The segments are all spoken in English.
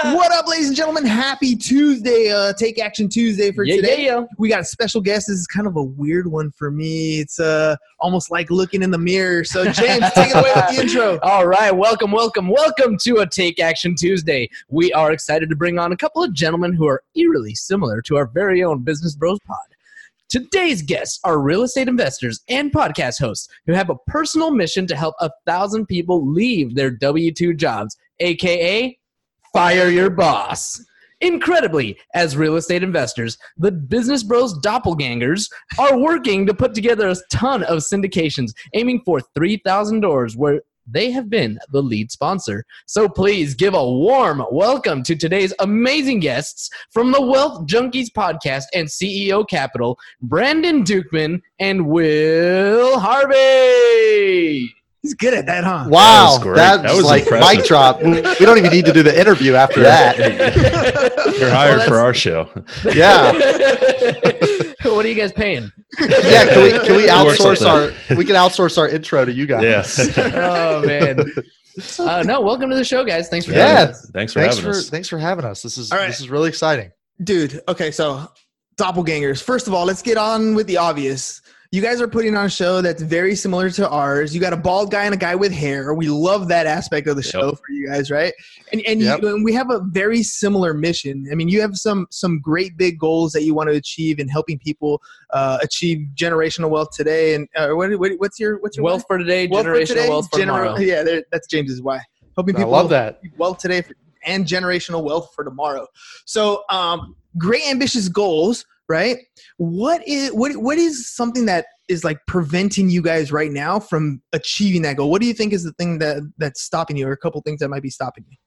What up, ladies and gentlemen? Happy Tuesday. Take Action Tuesday for today. We got a special guest. This is kind of a weird one for me. It's almost like looking in the mirror. So, James, take it away with the intro. All right. Welcome to a Take Action Tuesday. We are excited to bring on a couple of gentlemen who are eerily similar to our very own Business Bros Pod. Today's guests are real estate investors and podcast hosts who have a personal mission to help 1,000 people leave their W-2 jobs, a.k.a. fire your boss. Incredibly, as real estate investors, the Business Bros doppelgangers are working to put together a ton of syndications, aiming for 3,000 doors where they have been the lead sponsor. So please give a warm welcome to today's amazing guests from the Wealth Junkies Podcast and CEO Capital, Brandon Dukeman and Will Harvey. He's good at that, huh? Wow. That was like impressive. Mic drop. We don't even need to do the interview after that. You're hired for our show. Yeah. What are you guys paying? Yeah, can we outsource our intro to you guys? Yes. Oh man. No, welcome to the show, guys. Thanks for having us. Thanks for having us. This is really exciting. Dude, okay, so doppelgangers. First of all, let's get on with the obvious. You guys are putting on a show that's very similar to ours. You got a bald guy and a guy with hair. We love that aspect of the show for you guys, right? And we have a very similar mission. I mean, you have some great big goals that you want to achieve in helping people achieve generational wealth today. And what's your wealth for today? Generational wealth for tomorrow. Yeah, that's James's why. Helping people wealth today and generational wealth for tomorrow. So great ambitious goals. Right? What is something that is like preventing you guys right now from achieving that goal? What do you think is the thing that's stopping you, or a couple things that might be stopping you?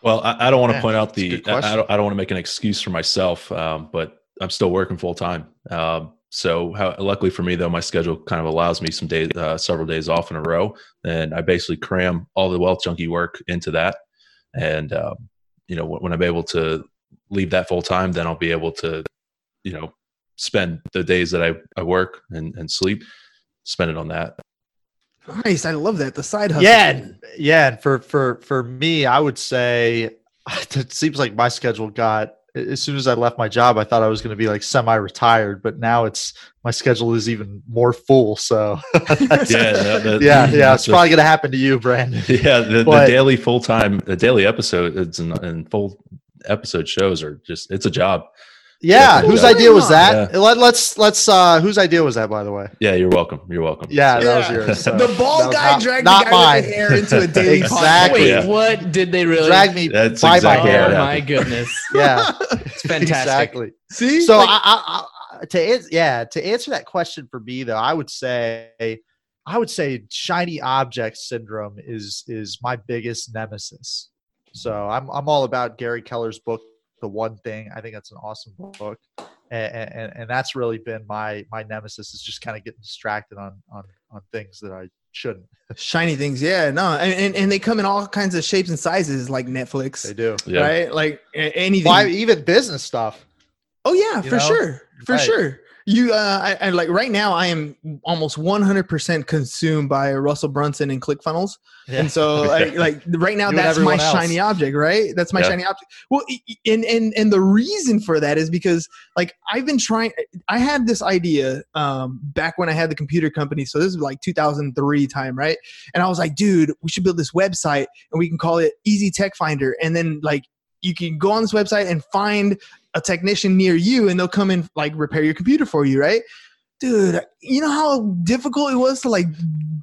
Well, I don't want to point out I don't want to make an excuse for myself, but I'm still working full time. So luckily for me though, my schedule kind of allows me some days, several days off in a row, and I basically cram all the wealth junkie work into that. And when I'm able to leave that full time, then I'll be able to spend the days that I work and sleep, spend it on that. Nice. I love that. The side hustle. Yeah. And for me, I would say it seems like my schedule got, as soon as I left my job, I thought I was going to be like semi-retired, but now my schedule is even more full. So it's probably going to happen to you, Brandon. Yeah. The daily episodes and full episode shows are just, it's a job. Yeah, whose idea was that? Yeah. Let's whose idea was that, by the way? Yeah, you're welcome. Yeah, that was yours. So. The bald guy dragged the guy with the hair into a daily podcast. Wait, what did they really drag me? That's exactly. Oh my goodness. Yeah, it's fantastic. Exactly. See, so like, to answer that question for me though, I would say shiny object syndrome is my biggest nemesis. So I'm all about Gary Keller's book, The One Thing. I think that's an awesome book, and that's really been my nemesis, is just kind of getting distracted on things that I shouldn't. Shiny things, yeah, no, and they come in all kinds of shapes and sizes, like Netflix. They do, right? Like anything, even business stuff. Oh yeah, for sure. You, I like right now. I am almost 100% consumed by Russell Brunson and ClickFunnels, and so like right now, that's my shiny object. Right, that's my shiny object. Well, and the reason for that is because like I've been trying. I had this idea back when I had the computer company. So this is like 2003 time, right? And I was like, dude, we should build this website and we can call it Easy Tech Finder, and then like you can go on this website and find a technician near you and they'll come and like repair your computer for you, right? Dude, you know how difficult it was to like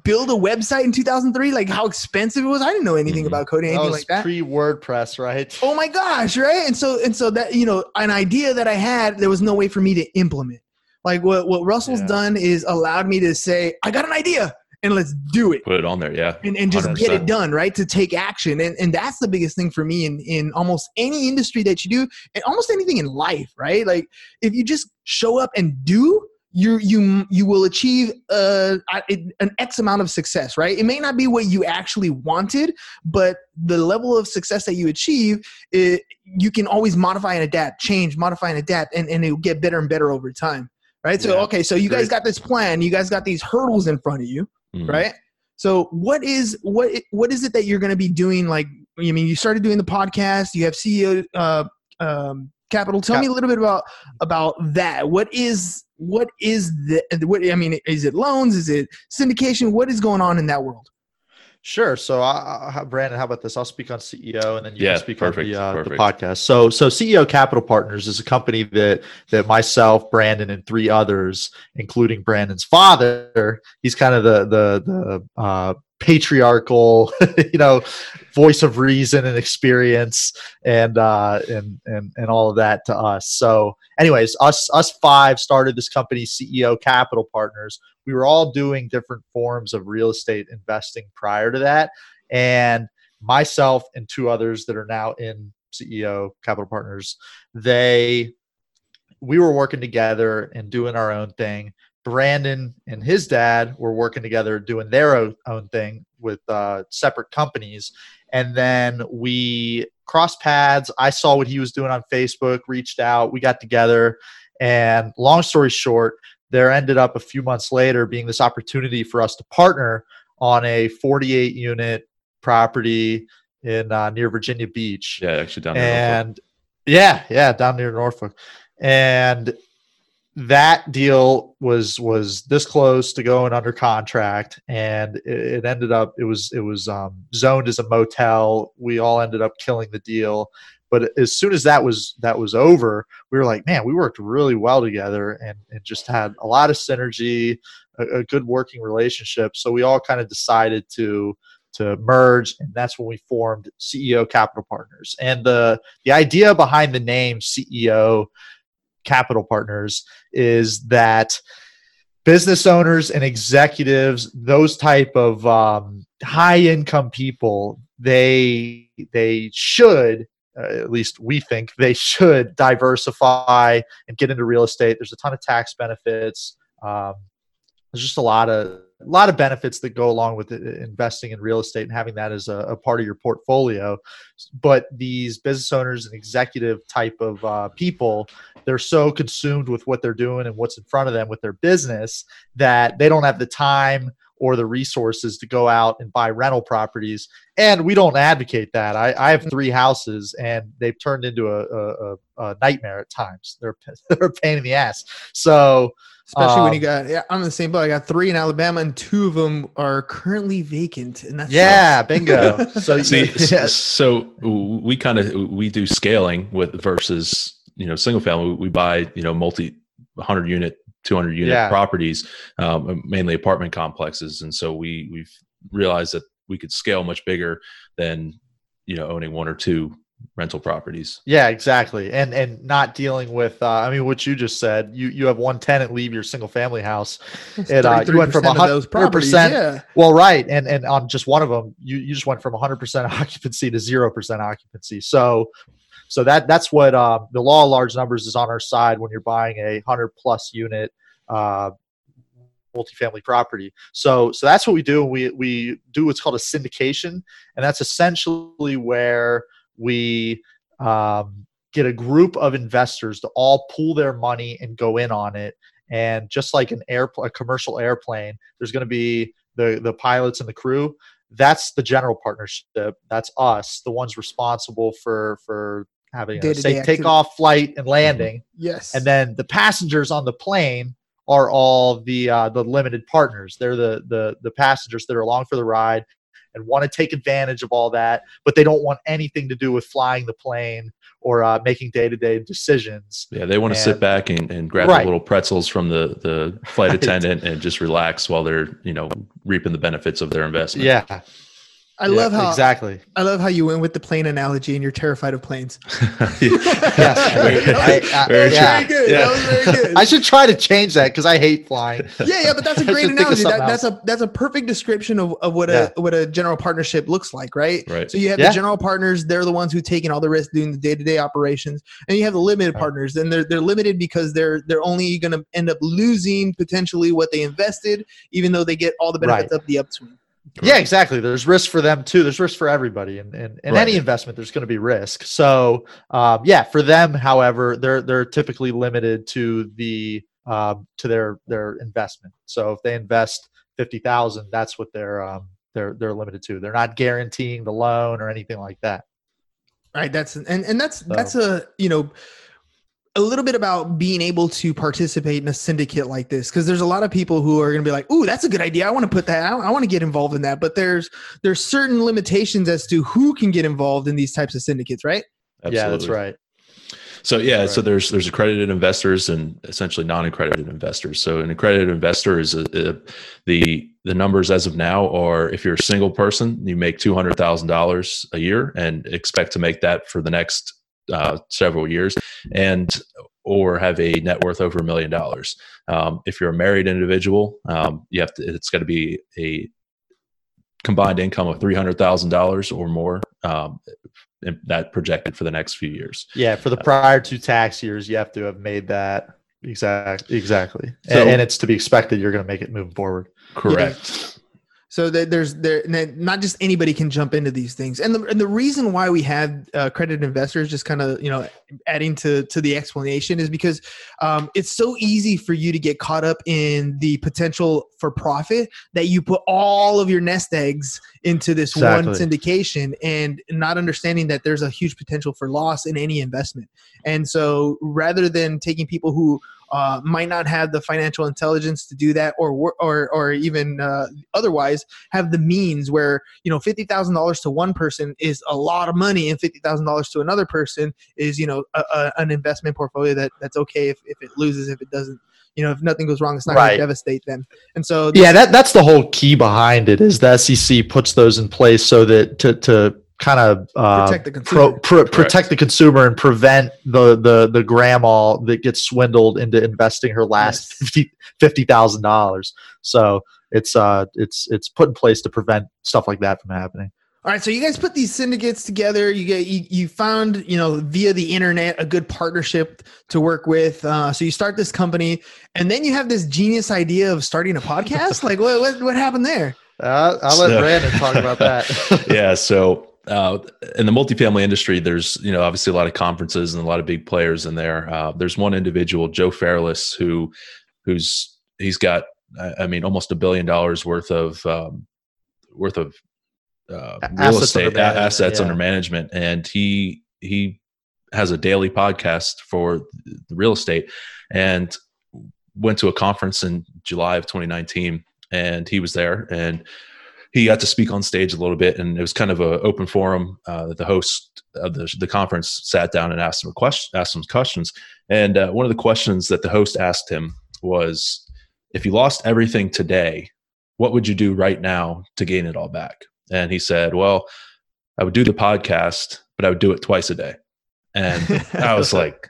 build a website in 2003? Like how expensive it was? I didn't know anything about coding, anything like that. Pre-WordPress, right? Oh my gosh, right? And so that, you know, an idea that I had, there was no way for me to implement. Like what Russell's done is allowed me to say, I got an idea and let's do it. Put it on there, yeah. And just 100%. Get it done, right? To take action. And that's the biggest thing for me in almost any industry that you do and almost anything in life, right? Like if you just show up and do, you will achieve an X amount of success, right? It may not be what you actually wanted, but the level of success that you achieve, you can always modify and adapt, change, modify and adapt, and it'll get better and better over time, right? So, so you guys got this plan. You guys got these hurdles in front of you, right? So what is it that you're going to be doing? Like, I mean, you started doing the podcast. You have CEO Capital. Tell me a little bit about that. What is the, I mean, is it loans? Is it syndication? What is going on in that world? Sure. So Brandon, how about this? I'll speak on CEO and then you can speak on the podcast. So CEO Capital Partners is a company that myself, Brandon, and three others, including Brandon's father, he's kind of the patriarchal, you know, voice of reason and experience and all of that to us. So anyways, us five started this company, CEO Capital Partners. We were all doing different forms of real estate investing prior to that. And myself and two others that are now in CEO Capital Partners, we were working together and doing our own thing. Brandon and his dad were working together doing their own thing with separate companies. And then we crossed paths. I saw what he was doing on Facebook, reached out, we got together. And long story short, there ended up a few months later being this opportunity for us to partner on a 48-unit property in near Virginia Beach. Yeah, actually down near Norfolk. Yeah, down near Norfolk. And that deal was this close to going under contract, and it ended up it was zoned as a motel. We all ended up killing the deal, but as soon as that was over, we were like, man, we worked really well together, and just had a lot of synergy, a good working relationship. So we all kind of decided to merge, and that's when we formed CEO Capital Partners. And the idea behind the name CEO Capital Partners is that business owners and executives, those type of high income people, they should, at least we think, they should diversify and get into real estate. There's a ton of tax benefits. There's just a lot of benefits that go along with investing in real estate and having that as a part of your portfolio. But these business owners and executive type of people, they're so consumed with what they're doing and what's in front of them with their business that they don't have the time or the resources to go out and buy rental properties. And we don't advocate that. I have three houses and they've turned into a nightmare at times. They're a pain in the ass. So especially when you got, I'm in the same boat. I got three in Alabama and two of them are currently vacant. And that's bingo. So we do scaling with versus, you know, single family. We buy, you know, multi 100 unit, 200 unit properties, mainly apartment complexes. And so we've realized that we could scale much bigger than, you know, owning one or two rental properties. Yeah, exactly. And not dealing with, I mean, what you just said, you have one tenant leave your single family house. And you went from 100%. Yeah. Well, right. And on just one of them, you just went from 100% occupancy to 0% occupancy. So that's what the law of large numbers is on our side when you're buying a 100+ unit multifamily property. So that's what we do. We do what's called a syndication, and that's essentially where we get a group of investors to all pool their money and go in on it. And just like a commercial airplane, there's going to be the pilots and the crew. That's the general partnership. That's us, the ones responsible for having a safe takeoff, flight, and landing. Yes. And then the passengers on the plane are all the limited partners. They're the passengers that are along for the ride. and want to take advantage of all that, but they don't want anything to do with flying the plane or making day-to-day decisions. Yeah, they want to sit back and grab the little pretzels from the flight attendant and just relax while they're, you know, reaping the benefits of their investment. Yeah. I love how you went with the plane analogy and you're terrified of planes. That was very good. I should try to change that because I hate flying. Yeah, but that's a great analogy. That's a perfect description of what a general partnership looks like, right? Right. So you have the general partners, they're the ones who take in all the risk doing the day-to-day operations, and you have the limited partners, and they're limited because they're only gonna end up losing potentially what they invested, even though they get all the benefits of the upswing. Correct. Yeah, exactly. There's risk for them too. There's risk for everybody, and any investment, there's going to be risk. So, for them, however, they're typically limited to the to their investment. So, if they invest $50,000, that's what they're limited to. They're not guaranteeing the loan or anything like that. Right. That's a little bit about being able to participate in a syndicate like this, because there's a lot of people who are going to be like, "Ooh, that's a good idea. I want to put that out. I want to get involved in that." But there's certain limitations as to who can get involved in these types of syndicates, right? Absolutely. Yeah, that's right. So so there's accredited investors and essentially non-accredited investors. So an accredited investor is the numbers as of now are, if you're a single person, you make $200,000 a year and expect to make that for the next several years, or have a net worth over $1 million. If you're a married individual, it's got to be a combined income of $300,000 or more, and that projected for the next few years. Yeah. For the prior two tax years, you have to have made that. Exactly. So, and it's to be expected you're going to make it moving forward. Correct. Yeah. So there's not just anybody can jump into these things, and the reason why we have accredited investors, just kind of adding to the explanation, is because it's so easy for you to get caught up in the potential for profit that you put all of your nest eggs into this one syndication, and not understanding that there's a huge potential for loss in any investment. And so rather than taking people who might not have the financial intelligence to do that, or even otherwise have the means, where $50,000 to one person is a lot of money, and $50,000 to another person is an investment portfolio that's okay if it loses, if it doesn't. If nothing goes wrong, it's not going to devastate them. And so, that's the whole key behind it, is the SEC puts those in place so that to kind of protect the consumer, protect the consumer, and prevent the grandma that gets swindled into investing her last $50,000. So it's put in place to prevent stuff like that from happening. All right, so you guys put these syndicates together. You found, via the internet, a good partnership to work with. So you start this company, and then you have this genius idea of starting a podcast. Like, what happened there? I'll let Brandon talk about that. So. In the multifamily industry, there's, obviously a lot of conferences and a lot of big players in there. There's one individual, Joe Fairless, who's he's got, almost $1 billion worth of real estate assets under management, and he has a daily podcast for the real estate. And went to a conference in July of 2019, and he was there, and he got to speak on stage a little bit, and it was kind of an open forum. The host of the conference sat down and asked him questions. And one of the questions that the host asked him was, if you lost everything today, what would you do right now to gain it all back? And he said, well, I would do the podcast, but I would do it twice a day. And I was like,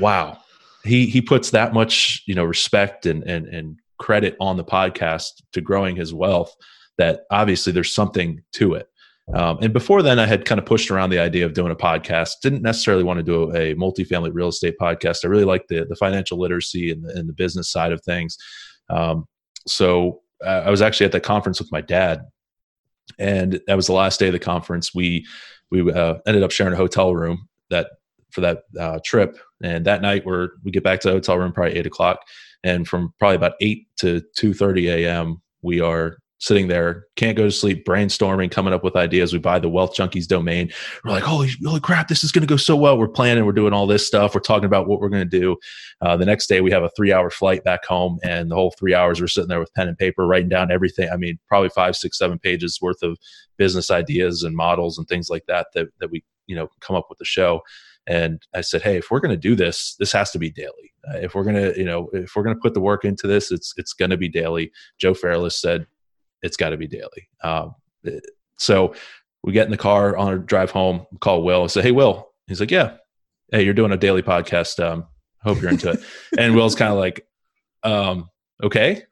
wow, he puts that much, respect and credit on the podcast to growing his wealth, that obviously there's something to it. And before then, I had kind of pushed around the idea of doing a podcast. Didn't necessarily want to do a multifamily real estate podcast. I really liked the financial literacy and the business side of things. So I was actually at that conference with my dad, and that was the last day of the conference. We ended up sharing a hotel room for that trip. And that night we get back to the hotel room, probably 8 o'clock. And from probably about 8 to 2:30 a.m., we are sitting there, can't go to sleep, brainstorming, coming up with ideas. We buy the Wealth Junkies domain. We're like, holy crap, this is going to go so well. We're planning, we're doing all this stuff. We're talking about what we're going to do. The next day we have a 3-hour flight back home, and the whole 3 hours we're sitting there with pen and paper, writing down everything. I mean, probably 5, 6, 7 pages worth of business ideas and models and things like that, that we, you know, come up with the show. And I said, hey, if we're going to do this, this has to be daily. If we're going to, you know, if we're going to put the work into this, it's going to be daily. Joe Fairless said, it's got to be daily. So we get in the car on our drive home, call Will and say, hey, Will. He's like, yeah. Hey, you're doing a daily podcast. Hope you're into it. And Will's kind of like, okay.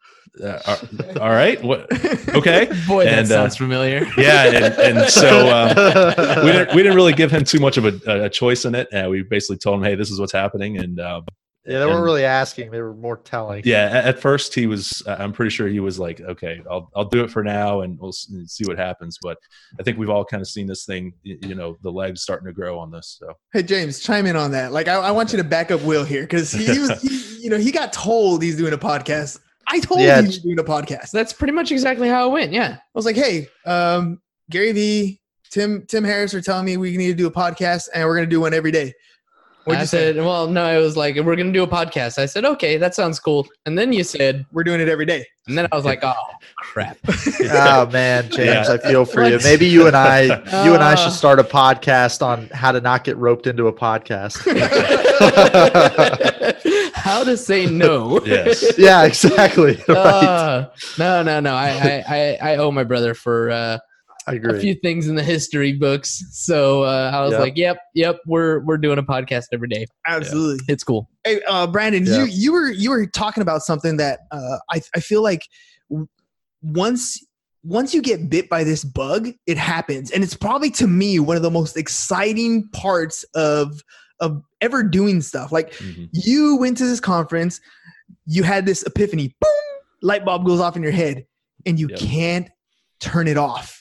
All right. What? Okay. Boy, that sounds familiar. Yeah. And so we didn't really give him too much of a choice in it. And we basically told him, hey, this is what's happening. And yeah, they weren't really asking; they were more telling. Yeah, at first he was—I'm pretty sure he was like, "Okay, I'll do it for now, and we'll see what happens." But I think we've all kind of seen this thing, you know, the legs starting to grow on this. So, hey, James, chime in on that. Like, I want you to back up Will here, because he was—you know—he got told he's doing a podcast. I told him he's doing a podcast. That's pretty much exactly how it went. Yeah, I was like, "Hey, Gary Vee, Tim Harris are telling me we need to do a podcast, and we're going to do one every day." I said, well, no, I was like, we're going to do a podcast. I said, okay, that sounds cool. And then you said, we're doing it every day. And then I was like, oh, crap. Oh, man, James, I feel for you. Maybe you and I should start a podcast on how to not get roped into a podcast. How to say no. Yes. Yeah, exactly. Right. No. I owe my brother for I agree. A few things in the history books. So I was like, yep. We're doing a podcast every day. Absolutely. Yeah. It's cool. Hey, Brandon, you were talking about something that I feel like once you get bit by this bug, it happens. And it's probably, to me, one of the most exciting parts of ever doing stuff. Like you went to this conference, you had this epiphany, boom, light bulb goes off in your head, and you can't turn it off.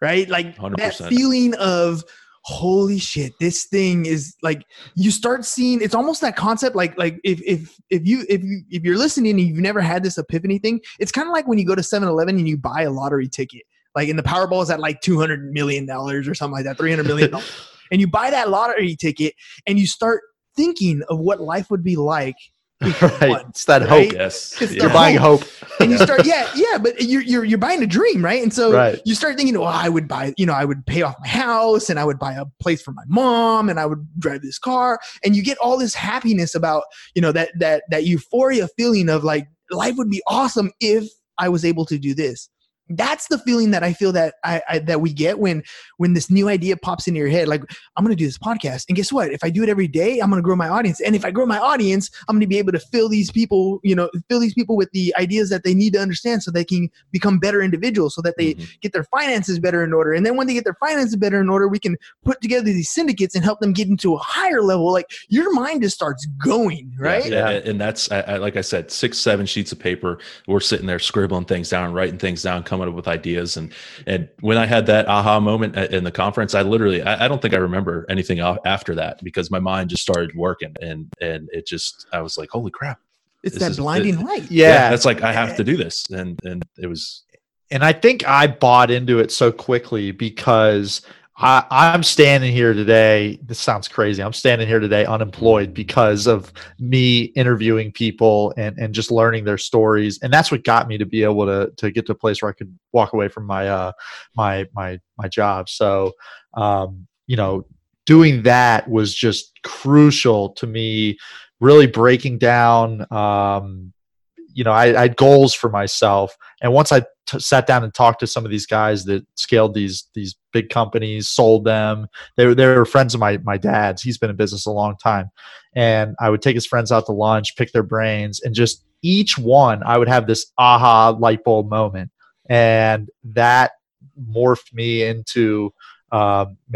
Right? Like 100%. That feeling of, holy shit, this thing is like, you start seeing, it's almost that concept. Like if you're listening and you've never had this epiphany thing, it's kind of like when you go to 7-Eleven and you buy a lottery ticket, like in the Powerball is at like $200 million or something like that, $300 million. And you buy that lottery ticket and you start thinking of what life would be like. Right. It's that hope. Yes. You're buying hope. And you start, but you're buying a dream, right? And so you start thinking, well, I would pay off my house, and I would buy a place for my mom, and I would drive this car. And you get all this happiness about, you know, that euphoria feeling of like, life would be awesome if I was able to do this. That's the feeling that I feel that that we get when this new idea pops into your head. Like, I'm going to do this podcast. And guess what? If I do it every day, I'm going to grow my audience. And if I grow my audience, I'm going to be able to fill these people with the ideas that they need to understand so they can become better individuals, so that they get their finances better in order. And then when they get their finances better in order, we can put together these syndicates and help them get into a higher level. Like, your mind just starts going, right? Yeah. And that's, like I said, 6-7 sheets of paper. We're sitting there scribbling things down, writing things down, coming up with ideas. And when I had that aha moment in the conference, I literally, I don't think I remember anything after that, because my mind just started working, and it just, I was like, holy crap. It's that blinding light. Yeah. That's like, I have to do this. And it was. And I think I bought into it so quickly because I'm standing here today. This sounds crazy. I'm standing here today unemployed because of me interviewing people and just learning their stories. And that's what got me to be able to get to a place where I could walk away from my my job. So, you know, doing that was just crucial to me, really breaking down, you know, I had goals for myself. And once I sat down and talked to some of these guys that scaled these big companies, sold them, they were friends of my dad's. He's been in business a long time. And I would take his friends out to lunch, pick their brains, and just each one, I would have this aha light bulb moment. And that morphed me into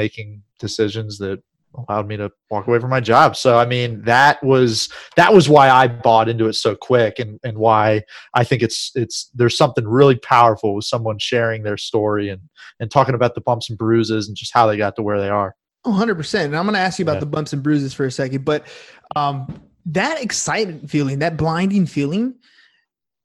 making decisions that allowed me to walk away from my job. So, I mean, that was why I bought into it so quick, and why I think it's there's something really powerful with someone sharing their story and talking about the bumps and bruises and just how they got to where they are. 100%. And I'm going to ask you about the bumps and bruises for a second, but that excitement feeling, that blinding feeling,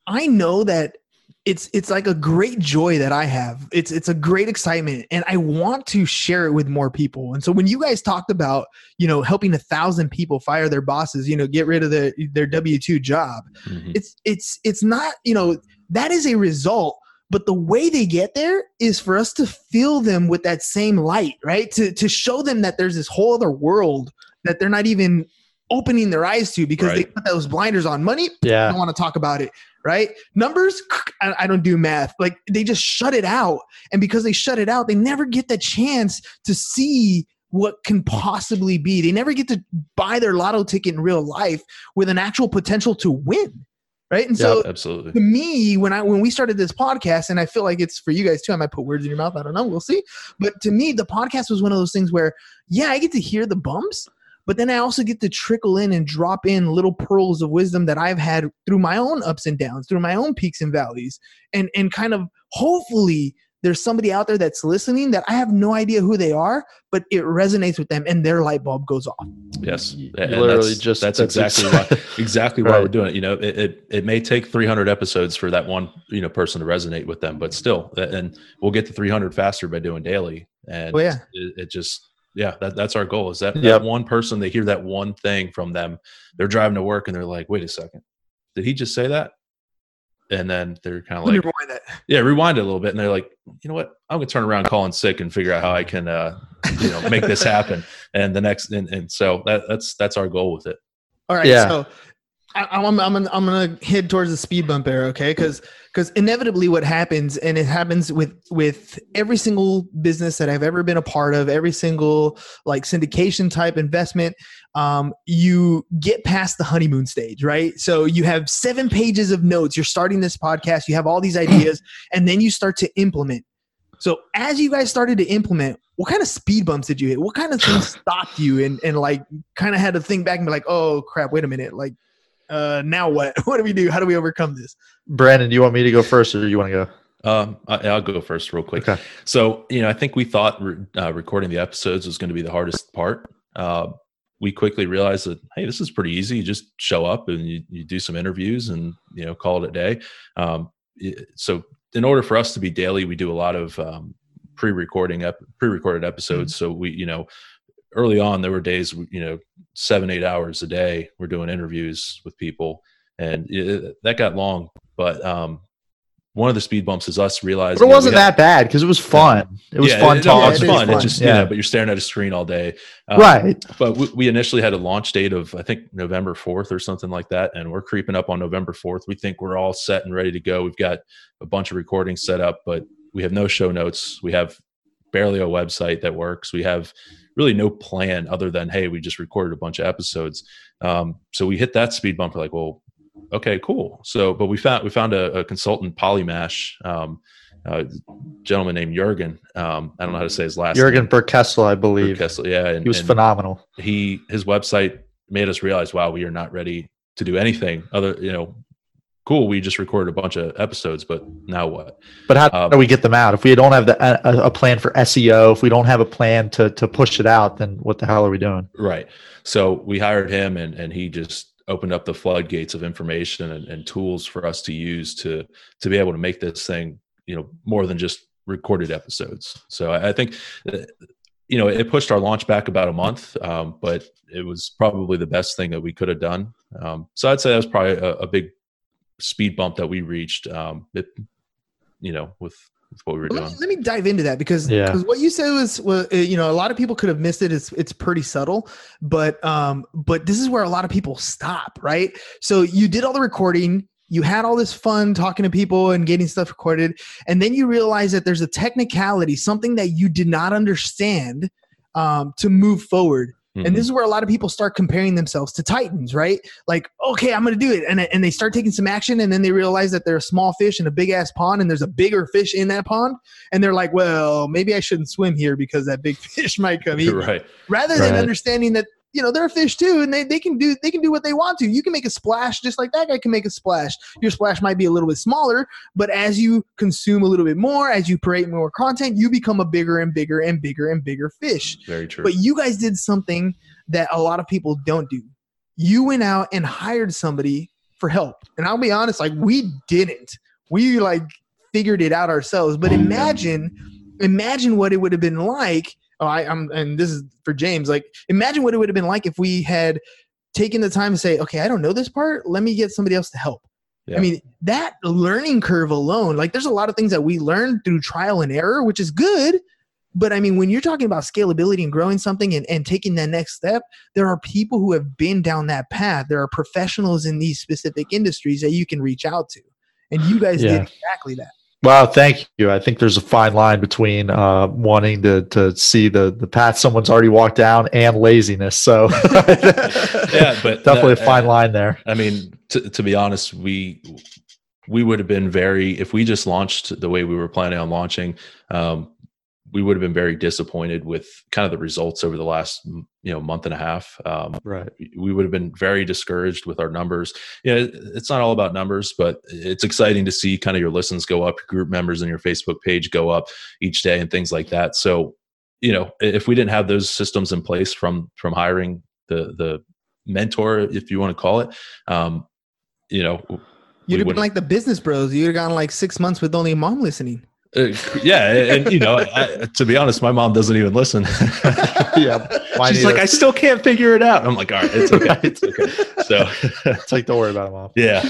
I know that it's like a great joy that I have. It's a great excitement, and I want to share it with more people. And so when you guys talked about, you know, helping 1,000 people fire their bosses, you know, get rid of their W-2 job, mm-hmm. it's not, you know, that is a result. But the way they get there is for us to fill them with that same light, right? To show them that there's this whole other world that they're not even opening their eyes to, because they put those blinders on. Money, yeah, I don't want to talk about it, right? Numbers, I don't do math. Like, they just shut it out. And because they shut it out, they never get the chance to see what can possibly be. They never get to buy their lotto ticket in real life with an actual potential to win. Right. And so absolutely. To me, when we started this podcast, and I feel like it's for you guys too, I might put words in your mouth, I don't know, we'll see. But to me, the podcast was one of those things where, yeah, I get to hear the bumps, but then I also get to trickle in and drop in little pearls of wisdom that I've had through my own ups and downs, through my own peaks and valleys, and kind of hopefully there's somebody out there that's listening that I have no idea who they are, but it resonates with them and their light bulb goes off. Yes. And literally that's exactly why we're doing it. You know, it may take 300 episodes for that one, you know, person to resonate with them, but still, and we'll get to 300 faster by doing daily. And that's our goal, is that, that one person, they hear that one thing from them. They're driving to work and they're like, wait a second, did he just say that? And then they're kind of like, rewind it a little bit. And they're like, you know what? I'm going to turn around, call in sick, and figure out how I can, make this happen. And the next, and so that's our goal with it. All right. Yeah. So I'm going to head towards the speed bump era. Okay. Cause inevitably what happens, and it happens with every single business that I've ever been a part of, every single like syndication type investment, you get past the honeymoon stage, right? So you have 7 pages of notes. You're starting this podcast. You have all these ideas, and then you start to implement. So as you guys started to implement, what kind of speed bumps did you hit? What kind of things stopped you and like kind of had to think back and be like, oh crap, wait a minute. Like, now what? What do we do? How do we overcome this? Brandon, do you want me to go first, or do you want to go? I'll go first real quick. Okay. So, you know, I think we thought recording the episodes was going to be the hardest part. We quickly realized that, hey, this is pretty easy. You just show up and you do some interviews and, you know, call it a day. So in order for us to be daily, we do a lot of pre-recorded episodes. Mm-hmm. So we, you know, early on, there were days, you know, 7-8 hours a day, we're doing interviews with people, and that got long. But one of the speed bumps is us realizing, but it wasn't that bad because it was fun. It was fun talking. It was fun. It's just, you know, but you're staring at a screen all day, right? But we initially had a launch date of, I think, November 4th or something like that, and we're creeping up on November 4th. We think we're all set and ready to go. We've got a bunch of recordings set up, but we have no show notes. We have barely a website that works. We have really no plan other than, hey, we just recorded a bunch of episodes. So we hit that speed bump. We're like, well, okay, cool. So, but we found a consultant, Polymash, gentleman named Juergen. I don't know how to say his last name. Juergen Berkessel, I believe. Berkessel, yeah. And he was phenomenal. His website made us realize, wow, we are not ready to do anything other, you know, cool, we just recorded a bunch of episodes, but now what? But how do we get them out? If we don't have a plan for SEO, if we don't have a plan to push it out, then what the hell are we doing? Right. So we hired him, and he just opened up the floodgates of information and tools for us to use to be able to make this thing, you know, more than just recorded episodes. So I think, you know, it pushed our launch back about a month, but it was probably the best thing that we could have done. So I'd say that was probably a big speed bump that we reached, with what we were doing. Let me dive into that because what you said was, you know, a lot of people could have missed it. It's pretty subtle, but this is where a lot of people stop, right? So you did all the recording, you had all this fun talking to people and getting stuff recorded, and then you realize that there's a technicality, something that you did not understand to move forward. Mm-hmm. And this is where a lot of people start comparing themselves to titans, right? Like, okay, I'm going to do it. And they start taking some action, and then they realize that they're a small fish in a big ass pond, and there's a bigger fish in that pond. And they're like, well, maybe I shouldn't swim here because that big fish might come eat. Right. Rather than understanding that, you know, they're a fish too, and they can do what they want to. You can make a splash just like that guy can make a splash. Your splash might be a little bit smaller, but as you consume a little bit more, as you create more content, you become a bigger and bigger and bigger and bigger fish. Very true. But you guys did something that a lot of people don't do. You went out and hired somebody for help. And I'll be honest, like, we didn't. we like figured it out ourselves. But imagine what it would have been like. And this is for James. Like, imagine what it would have been like if we had taken the time to say, okay, I don't know this part. Let me get somebody else to help. Yeah. I mean, that learning curve alone, like there's a lot of things that we learn through trial and error, which is good. But I mean, when you're talking about scalability and growing something and taking that next step, there are people who have been down that path. There are professionals in these specific industries that you can reach out to. And you guys did exactly that. Wow, thank you. I think there's a fine line between wanting to see the path someone's already walked down and laziness. So but definitely a fine line there. I mean, to be honest, we would have been if we just launched the way we were planning on launching, we would have been very disappointed with kind of the results over the last month and a half. Right. We would have been very discouraged with our numbers. It's not all about numbers, but it's exciting to see kind of your listens go up, your group members and your Facebook page go up each day and things like that. So, if we didn't have those systems in place from hiring the mentor, if you want to call it, you'd have been like the Business Bros. You'd have gone like 6 months with only mom listening. And to be honest, my mom doesn't even listen. She's like, I still can't figure it out. I'm like, all right, it's okay. It's okay. So it's like, don't worry about it, mom. Yeah.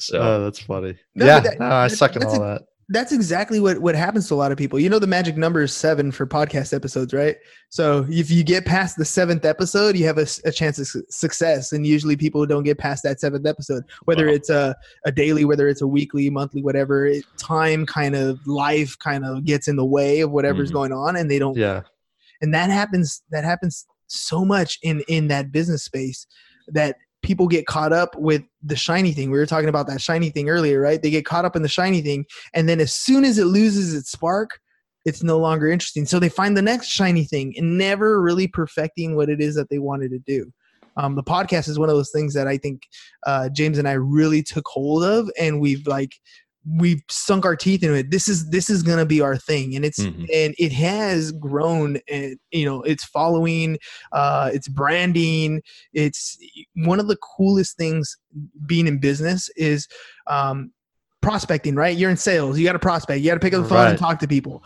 So that's funny. I suck at all that. That's exactly what happens to a lot of people. The magic number is 7 for podcast episodes, right? So if you get past the 7th episode, you have a chance of success. And usually people don't get past that 7th episode, whether it's a daily, whether it's a weekly, monthly, whatever. Time life gets in the way of whatever's going on, and they don't. Yeah. And that happens so much in that business space that people get caught up with the shiny thing. We were talking about that shiny thing earlier, right? They get caught up in the shiny thing. And then as soon as it loses its spark, it's no longer interesting. So they find the next shiny thing and never really perfecting what it is that they wanted to do. The podcast is one of those things that I think James and I really took hold of. And we've sunk our teeth into it. This is going to be our thing. And it has grown, and its following, its branding. It's one of the coolest things being in business is, prospecting, right? You're in sales. You got to prospect. You got to pick up the phone and talk to people.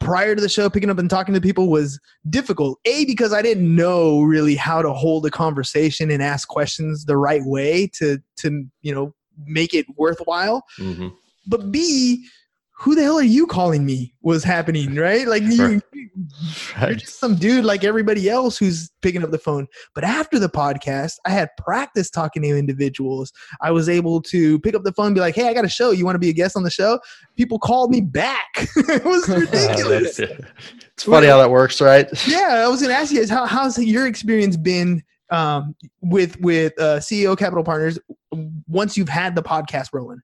Prior to the show, picking up and talking to people was difficult. A, because I didn't know really how to hold a conversation and ask questions the right way to make it worthwhile. But B, who the hell are you calling me was happening, right? Like you're just some dude like everybody else who's picking up the phone. But after the podcast, I had practice talking to individuals. I was able to pick up the phone and be like, hey, I got a show. You want to be a guest on the show? People called me back. It was ridiculous. It's funny how that works, right? Yeah. I was going to ask you guys, how's your experience been with CEO Capital Partners once you've had the podcast rolling?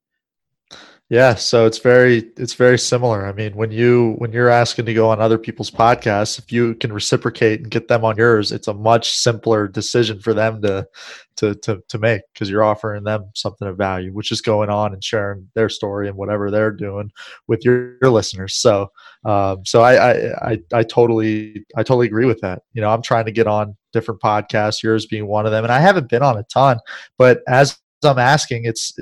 Yeah, so it's very similar. I mean, when you're asking to go on other people's podcasts, if you can reciprocate and get them on yours, it's a much simpler decision for them to make, because you're offering them something of value, which is going on and sharing their story and whatever they're doing with your listeners. So, I totally agree with that. I'm trying to get on different podcasts, yours being one of them, and I haven't been on a ton, but as I'm asking, it's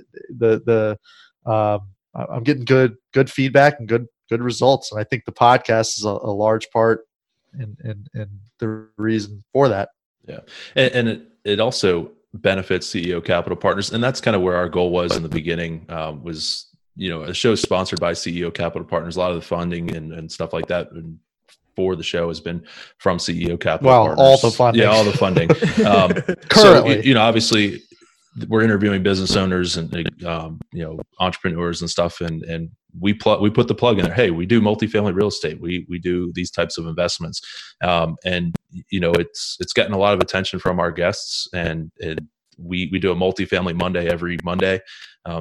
I'm getting good feedback and good results. And I think the podcast is a large part in the reason for that. Yeah. And it also benefits CEO Capital Partners. And that's kind of where our goal was in the beginning, was, a show sponsored by CEO Capital Partners. A lot of the funding and stuff like that for the show has been from CEO Capital Partners. All the funding. Yeah, all the funding. Currently. So, obviously, we're interviewing business owners and entrepreneurs and stuff, and we put the plug in there. Hey, we do multifamily real estate. We do these types of investments, and it's gotten a lot of attention from our guests. And we do a multifamily Monday every Monday,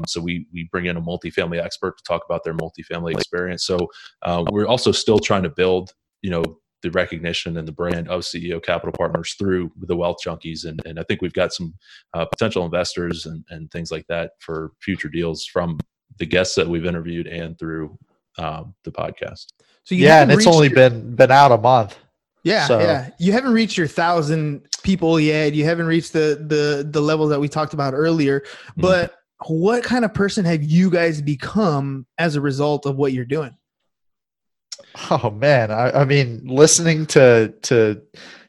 so we bring in a multifamily expert to talk about their multifamily experience. So we're also still trying to build the recognition and the brand of CEO Capital Partners through the Wealth Junkies. And I think we've got some potential investors and things like that for future deals from the guests that we've interviewed and through the podcast. So and it's only been out a month. Yeah. So. Yeah. You haven't reached your 1,000 people yet. You haven't reached the levels that we talked about earlier, but what kind of person have you guys become as a result of what you're doing? Oh man. I mean, listening to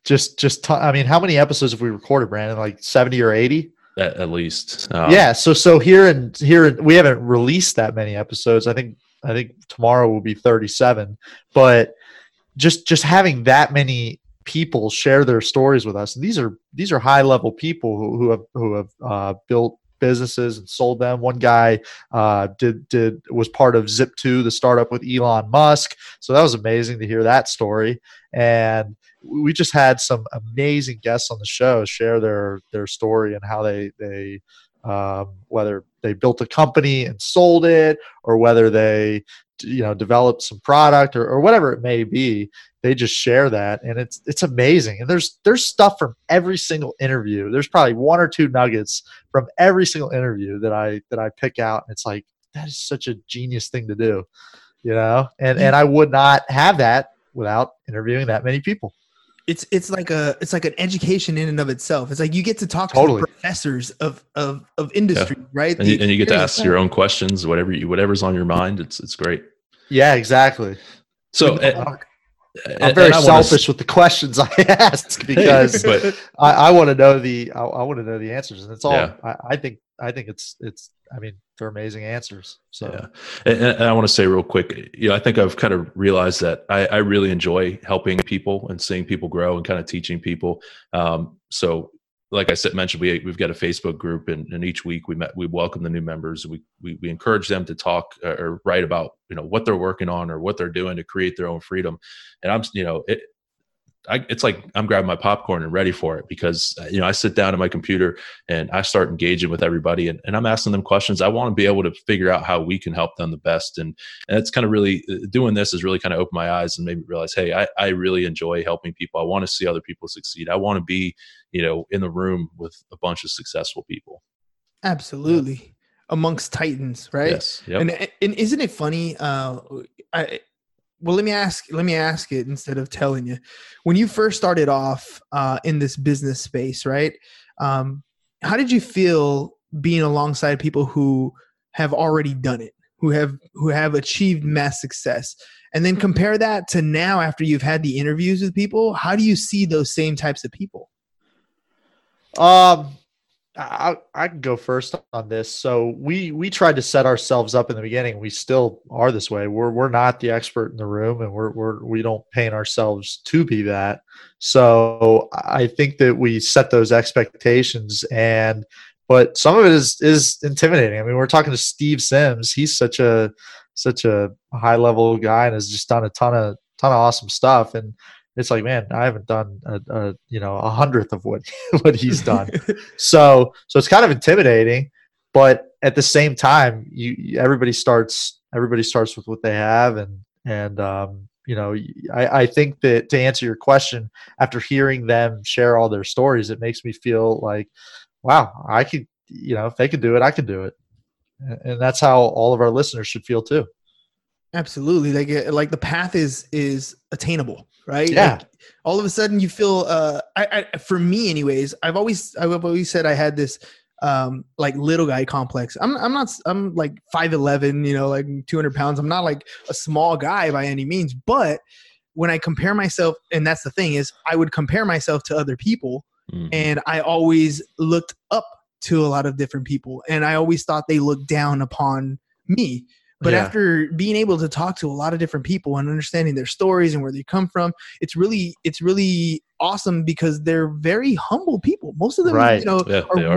I mean, how many episodes have we recorded, Brandon? Like 70 or 80? At least. Yeah. So here, we haven't released that many episodes. I think tomorrow will be 37, but just having that many people share their stories with us. And these are high level people who have built businesses and sold them. One guy was part of Zip2, the startup with Elon Musk. So that was amazing to hear that story. And we just had some amazing guests on the show share their story and how they whether they built a company and sold it, or whether they developed some product or whatever it may be. They just share that, and it's amazing. And there's stuff from every single interview. There's probably one or two nuggets from every single interview that I pick out, and it's like, that is such a genius thing to do, and I would not have that without interviewing that many people. It's like an education in and of itself. It's like you get to talk to the professors of industry, right? And you get to ask your own questions, whatever's on your mind. It's great. Yeah, exactly. So I'm very selfish with the questions I ask, because I want to know the answers, and it's all. Yeah. I think it's. I mean, they're amazing answers. So, yeah. And I want to say real quick, I think I've kind of realized that I really enjoy helping people and seeing people grow and kind of teaching people. So like I mentioned, we've got a Facebook group, and each week we welcome the new members. We encourage them to talk or write about, what they're working on or what they're doing to create their own freedom. And I'm, it's like I'm grabbing my popcorn and ready for it, because I sit down at my computer and I start engaging with everybody, and I'm asking them questions. I want to be able to figure out how we can help them the best, and it's kind of really, doing this has really kind of opened my eyes and made me realize, hey, I really enjoy helping people. I want to see other people succeed. I want to be in the room with a bunch of successful people. Absolutely. Yeah. Amongst titans, right? Yes. Yep. And isn't it funny? Well, let me ask it instead of telling you. When you first started off in this business space, right? How did you feel being alongside people who have already done it, who have achieved mass success? And then compare that to now, after you've had the interviews with people, how do you see those same types of people? I can go first on this. So we tried to set ourselves up in the beginning. We still are this way. We're not the expert in the room, and we don't paint ourselves to be that. So I think that we set those expectations, but some of it is intimidating. I mean, we're talking to Steve Sims. He's such a high level guy and has just done a ton of awesome stuff. And it's like, man, I haven't done a hundredth of what he's done. So it's kind of intimidating, but at the same time, everybody starts with what they have, I think that, to answer your question, after hearing them share all their stories, it makes me feel like, wow, I could, if they could do it, I could do it, and that's how all of our listeners should feel too. Absolutely. Like the path is attainable, right? Yeah. Like, all of a sudden you feel, for me anyways, I've always said I had this, like little guy complex. I'm like 5'11", like 200 pounds. I'm not like a small guy by any means, but when I compare myself, and that's the thing, is I would compare myself to other people, and I always looked up to a lot of different people, and I always thought they looked down upon me. But after being able to talk to a lot of different people and understanding their stories and where they come from, it's really awesome, because they're very humble people. Most of them, are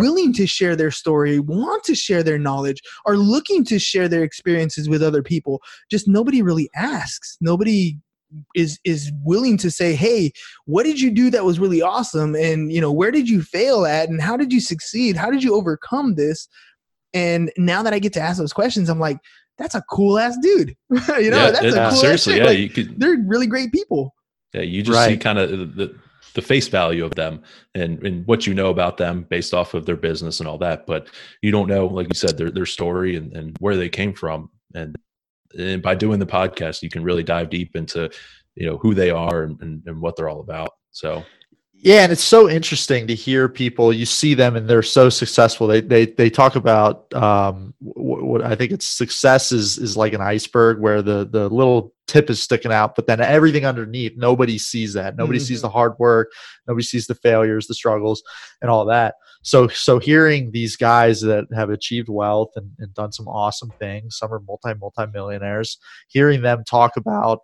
willing to share their story, want to share their knowledge, are looking to share their experiences with other people. Just nobody really asks. Nobody is willing to say, hey, what did you do that was really awesome? And where did you fail at? And how did you succeed? How did you overcome this? And now that I get to ask those questions, I'm like, that's a cool ass dude. That's a cool ass dude. Yeah, like, they're really great people. Yeah, you just see kind of the face value of them and what you know about them based off of their business and all that, but you don't know, like you said, their story and where they came from. And by doing the podcast, you can really dive deep into who they are and what they're all about. So Yeah, and it's so interesting to hear people. You see them, and they're so successful. They talk about what I think it's success is like an iceberg where the little tip is sticking out, but then everything underneath, nobody sees that. Nobody sees the hard work. Nobody sees the failures, the struggles, and all that. So hearing these guys that have achieved wealth and done some awesome things, some are multi-millionaires. Hearing them talk about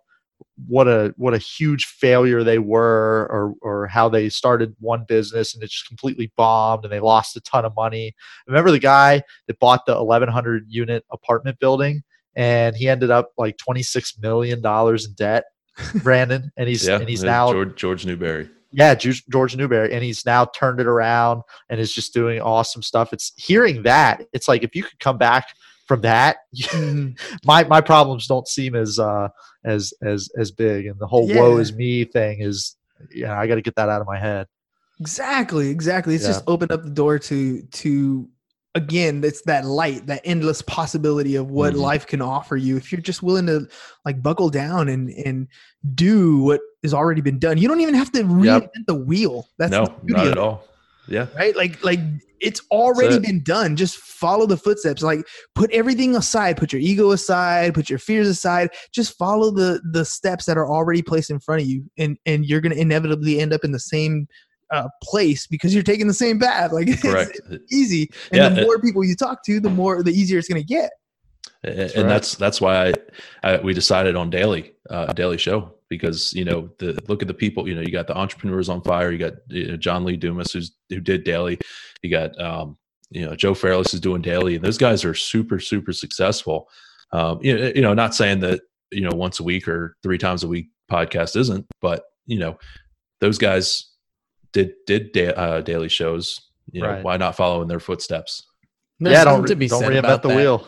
what a huge failure they were, or how they started one business and it just completely bombed and they lost a ton of money. I remember the guy that bought the 1,100 unit apartment building and he ended up like $26 million in debt, Brandon. And he's, yeah, and he's now George Newberry. Yeah. George Newberry. And he's now turned it around and is just doing awesome stuff. It's hearing that. It's like, if you could come back from that, my problems don't seem as big, and the whole woe is me thing is, I got to get that out of my head. Exactly. It's just opened up the door to again, it's that light, that endless possibility of what life can offer you if you're just willing to like buckle down and do what has already been done. You don't even have to reinvent the wheel. That's no, not at all. Yeah. Right. Like it's already been done. Just follow the footsteps. Like put everything aside, put your ego aside, put your fears aside, just follow the steps that are already placed in front of you. And you're going to inevitably end up in the same place because you're taking the same path. Like it's easy. And the more people you talk to, the easier it's going to get. And that's why we decided on daily show. Because look at the people. You got the Entrepreneurs on Fire. You got John Lee Dumas, who did daily. You got Joe Fairless is doing daily, and those guys are super super successful. Not saying that once a week or three times a week podcast isn't, but those guys did daily shows. Why not follow in their footsteps? Don't reinvent the wheel.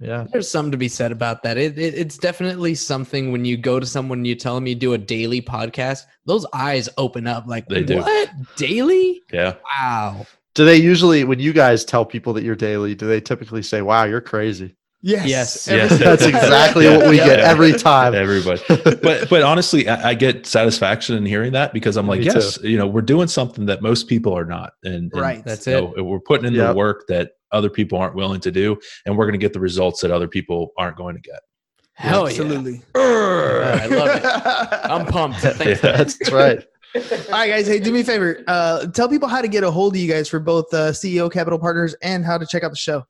Yeah, there's something to be said about that. It's definitely something when you go to someone, you tell them you do a daily podcast, those eyes open up like, they do. What? Daily? Yeah. Wow. Do they usually, when you guys tell people that you're daily, do they typically say, wow, you're crazy? Yes. That's exactly what we get every time. Everybody. But honestly, I get satisfaction in hearing that because I'm like, yes, we're doing something that most people are not. And that's it. We're putting in the work that other people aren't willing to do, and we're going to get the results that other people aren't going to get. Hell yeah. Absolutely. I love it. I'm pumped. Thanks. Yeah, that's right. All right, guys. Hey, do me a favor. Tell people how to get a hold of you guys for both CEO Capital Partners and how to check out the show.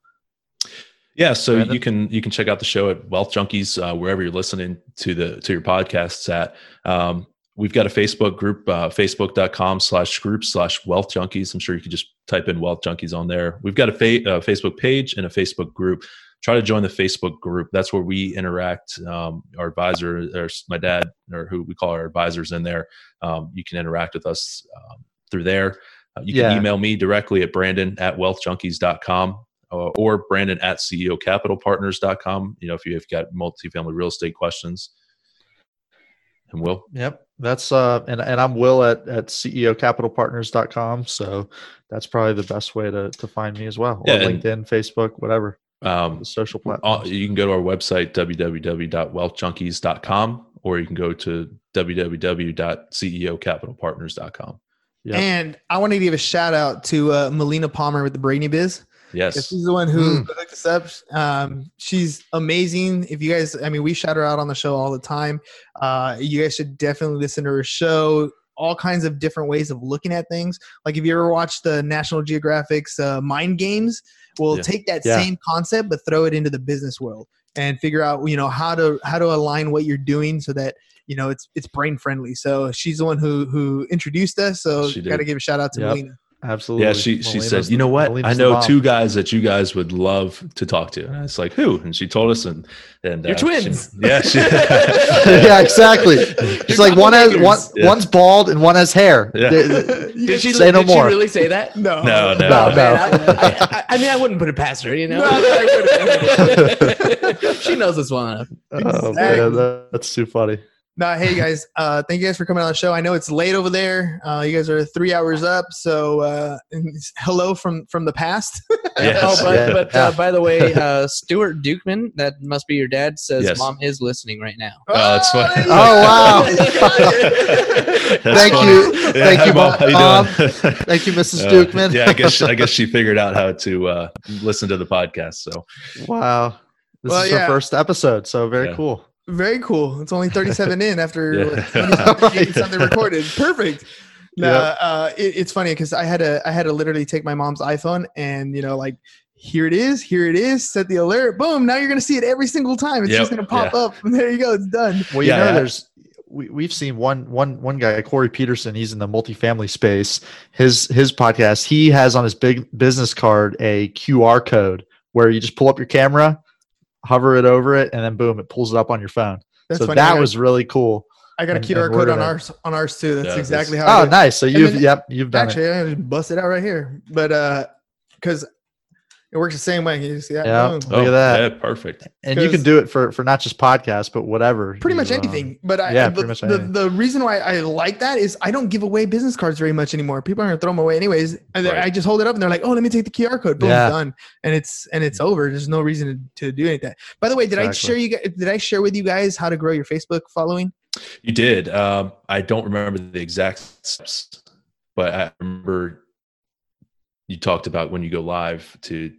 Yeah, so Brandon, you can check out the show at Wealth Junkies, wherever you're listening to your podcasts at. We've got a Facebook group, facebook.com/group/Wealth Junkies. I'm sure you can just type in Wealth Junkies on there. We've got a Facebook page and a Facebook group. Try to join the Facebook group. That's where we interact. Our advisor, or my dad, or who we call our advisors in there. You can interact with us through there. You can email me directly at brandon@wealthjunkies.com. Or Brandon at CEOCapitalPartners.com. If you've got multifamily real estate questions. And Will. Yep. That's and I'm Will at CEOCapitalPartners.com. So that's probably the best way to find me as well. Yeah, LinkedIn, Facebook, whatever. Social platform. You can go to our website, www.wealthjunkies.com, or you can go to www.CEOCapitalPartners.com. Yep. And I want to give a shout out to Melina Palmer with the Brainy Biz. Yes. She's the one who hooked us up. She's amazing. If you guys, we shout her out on the show all the time. You guys should definitely listen to her show. All kinds of different ways of looking at things. Like if you ever watched the National Geographic's Mind Games, we'll take that same concept, but throw it into the business world and figure out, how to align what you're doing so that, it's brain friendly. So she's the one who introduced us. So got to give a shout out to Melina. Absolutely. Yeah, she said, Melina's I know two guys that you guys would love to talk to. And I was like, who? And she told us, and you're twins. Yeah, exactly. She's like, one's bald and one has hair. Yeah. Did she really say that? No. I wouldn't put it past her. She knows this one. Exactly. Oh man, that's too funny. No, hey guys, thank you guys for coming on the show. I know it's late over there. You guys are 3 hours up, so hello from the past. Yes. By the way, Stuart Dukeman, that must be your dad, says yes. Mom is listening right now. That's funny. Oh wow! Thank you, Mom. Thank you, Mrs. Dukeman. Yeah, I guess she figured out how to listen to the podcast. So wow, this is her first episode, so very cool. Very cool. It's only 37 in after something recorded. Perfect. Now, it's funny because I had to literally take my mom's iPhone and here it is, set the alert, boom. Now you're gonna see it every single time. It's just gonna pop up, and there you go. It's done. Well, we've seen one guy, Corey Peterson. He's in the multifamily space. His podcast. He has on his big business card a QR code where you just pull up your camera, hover it over it, and then boom, it pulls it up on your phone. That's so funny. That was really cool. I got a QR code on ours too. That's exactly how. Oh, nice. So you've done it. Actually, I just bust it out right here, but because it works the same way. Can you see that? Yeah. Boom. Look at that. Yeah, perfect. And you can do it for not just podcasts, but whatever. Pretty much anything. But the reason why I like that is I don't give away business cards very much anymore. People aren't gonna throw them away anyways. Right. I just hold it up and they're like, "Oh, let me take the QR code." Boom, done. And it's over. There's no reason to do anything. By the way, did I share with you guys how to grow your Facebook following? You did. I don't remember the exact steps, but I remember you talked about when you go live to.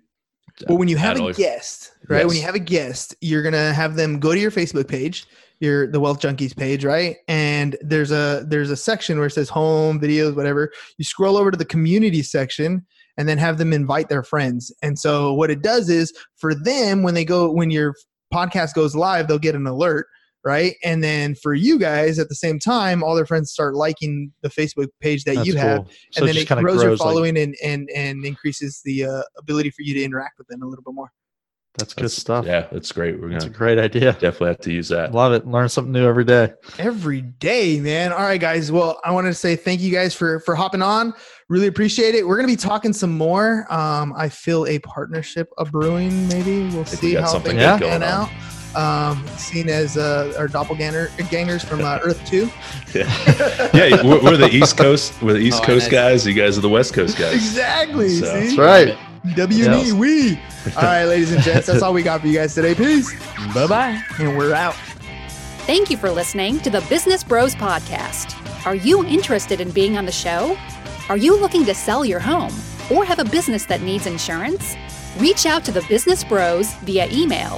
Well, when you have a guest, right? Yes. When you have a guest, you're gonna have them go to your Facebook page, the Wealth Junkies page, right? And there's a section where it says home videos, whatever. You scroll over to the community section, and then have them invite their friends. And so what it does is for them when your podcast goes live, they'll get an alert. Right. And then for you guys at the same time, all their friends start liking the Facebook page that you have. Cool. So and then it grows your following and increases the ability for you to interact with them a little bit more. That's good stuff. Yeah, that's great. That's a great idea. Definitely have to use that. Love it. Learn something new every day. Every day, man. All right, guys. Well, I wanted to say thank you guys for hopping on. Really appreciate it. We're going to be talking some more. I feel a partnership brewing, maybe. We'll see how things pan out. Seen as our doppelgangers from Earth 2. Yeah, we're the East Coast. We're the East Coast guys. You guys are the West Coast guys. Exactly. So. That's right. WD we. All right, ladies and gents, that's all we got for you guys today. Peace. Bye bye, and we're out. Thank you for listening to the Business Bros Podcast. Are you interested in being on the show? Are you looking to sell your home or have a business that needs insurance? Reach out to the Business Bros via email.